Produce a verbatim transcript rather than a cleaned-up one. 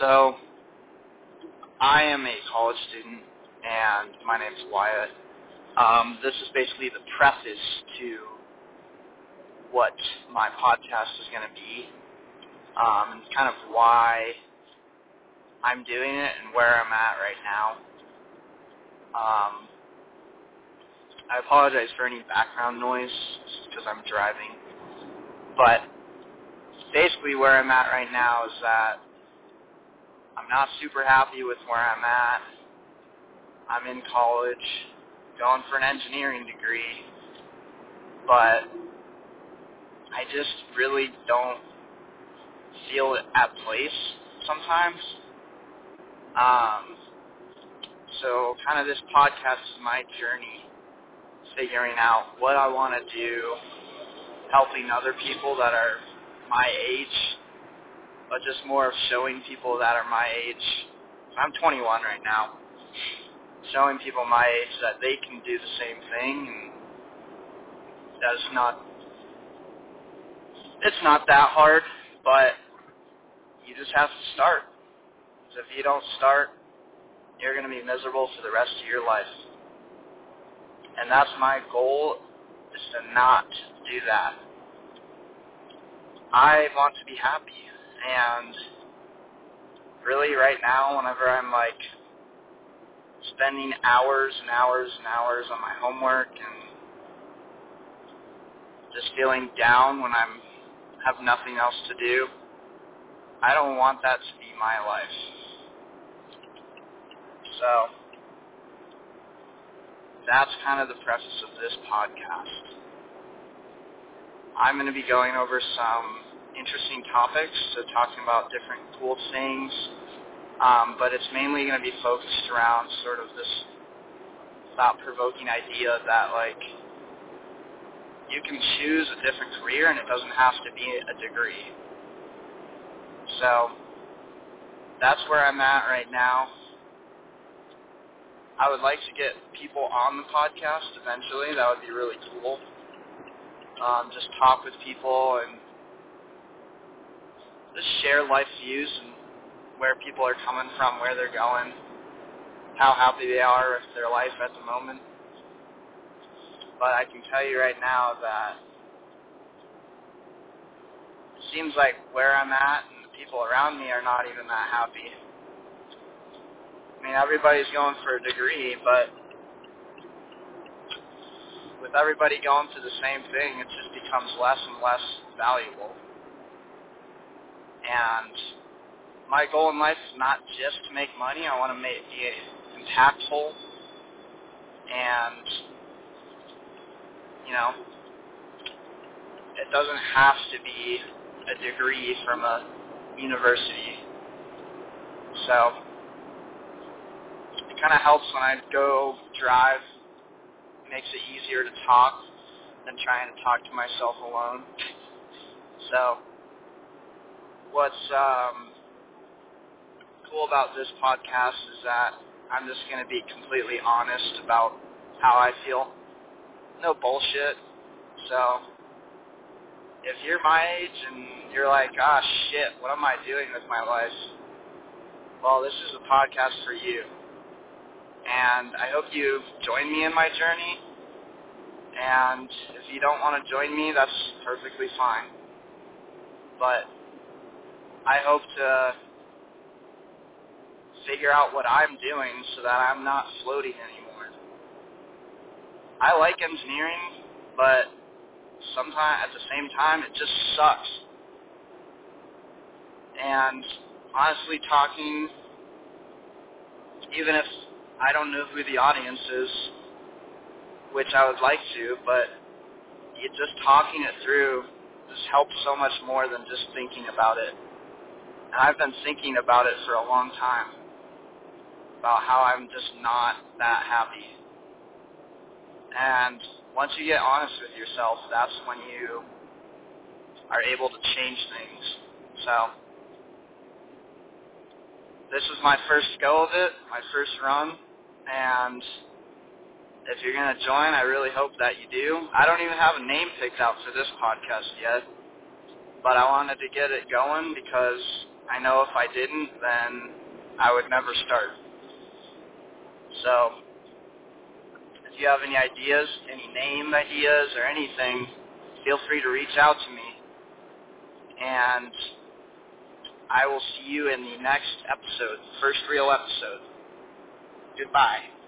So I am a college student, and my name is Wyatt. Um, this is basically the preface to what my podcast is going to be, um, and kind of why I'm doing it and where I'm at right now. Um, I apologize for any background noise because I'm driving, but basically where I'm at right now is that I'm not super happy with where I'm at. I'm in college, going for an engineering degree, but I just really don't feel at place sometimes. Um, so kind of this podcast is my journey, figuring out what I want to do, helping other people that are my age, but just more of showing people that are my age. I'm twenty-one right now. Showing people my age that they can do the same thing, and that's not, it's not that hard, but you just have to start. Because if you don't start, you're going to be miserable for the rest of your life. And that's my goal, is to not do that. I want to be happy, and really right now, whenever I'm like spending hours and hours and hours on my homework and just feeling down when I'm have nothing else to do, I don't want that to be my life. So that's kind of the preface of this podcast. I'm going to be going over some interesting topics, so talking about different cool things, um, but it's mainly going to be focused around sort of this thought-provoking idea that, like, you can choose a different career and it doesn't have to be a degree. So that's where I'm at right now. I would like to get people on the podcast eventually. That would be really cool. Um, just talk with people and just share life views and where people are coming from, where they're going, how happy they are with their life at the moment. But I can tell you right now that it seems like where I'm at and the people around me are not even that happy. I mean, everybody's going for a degree, but with everybody going for the same thing, it just becomes less and less valuable. And my goal in life is not just to make money. I want to make, be impactful and, you know, it doesn't have to be a degree from a university. So it kind of helps when I go drive. Makes it easier to talk than trying to talk to myself alone. So what's um, cool about this podcast is that I'm just going to be completely honest about how I feel. No bullshit. So if you're my age and you're like, ah, shit, what am I doing with my life? Well, this is a podcast for you. And I hope you join me in my journey. And if you don't want to join me, that's perfectly fine. But I hope to figure out what I'm doing so that I'm not floating anymore. I like engineering, but sometimes at the same time, it just sucks. And honestly, talking, even if I don't know who the audience is, which I would like to, but just talking it through just helps so much more than just thinking about it. And I've been thinking about it for a long time, about how I'm just not that happy. And once you get honest with yourself, that's when you are able to change things. So this is my first go of it, my first run. And if you're going to join, I really hope that you do. I don't even have a name picked out for this podcast yet, but I wanted to get it going because I know if I didn't, then I would never start. So if you have any ideas, any name ideas or anything, feel free to reach out to me. And I will see you in the next episode, the first real episode. Goodbye.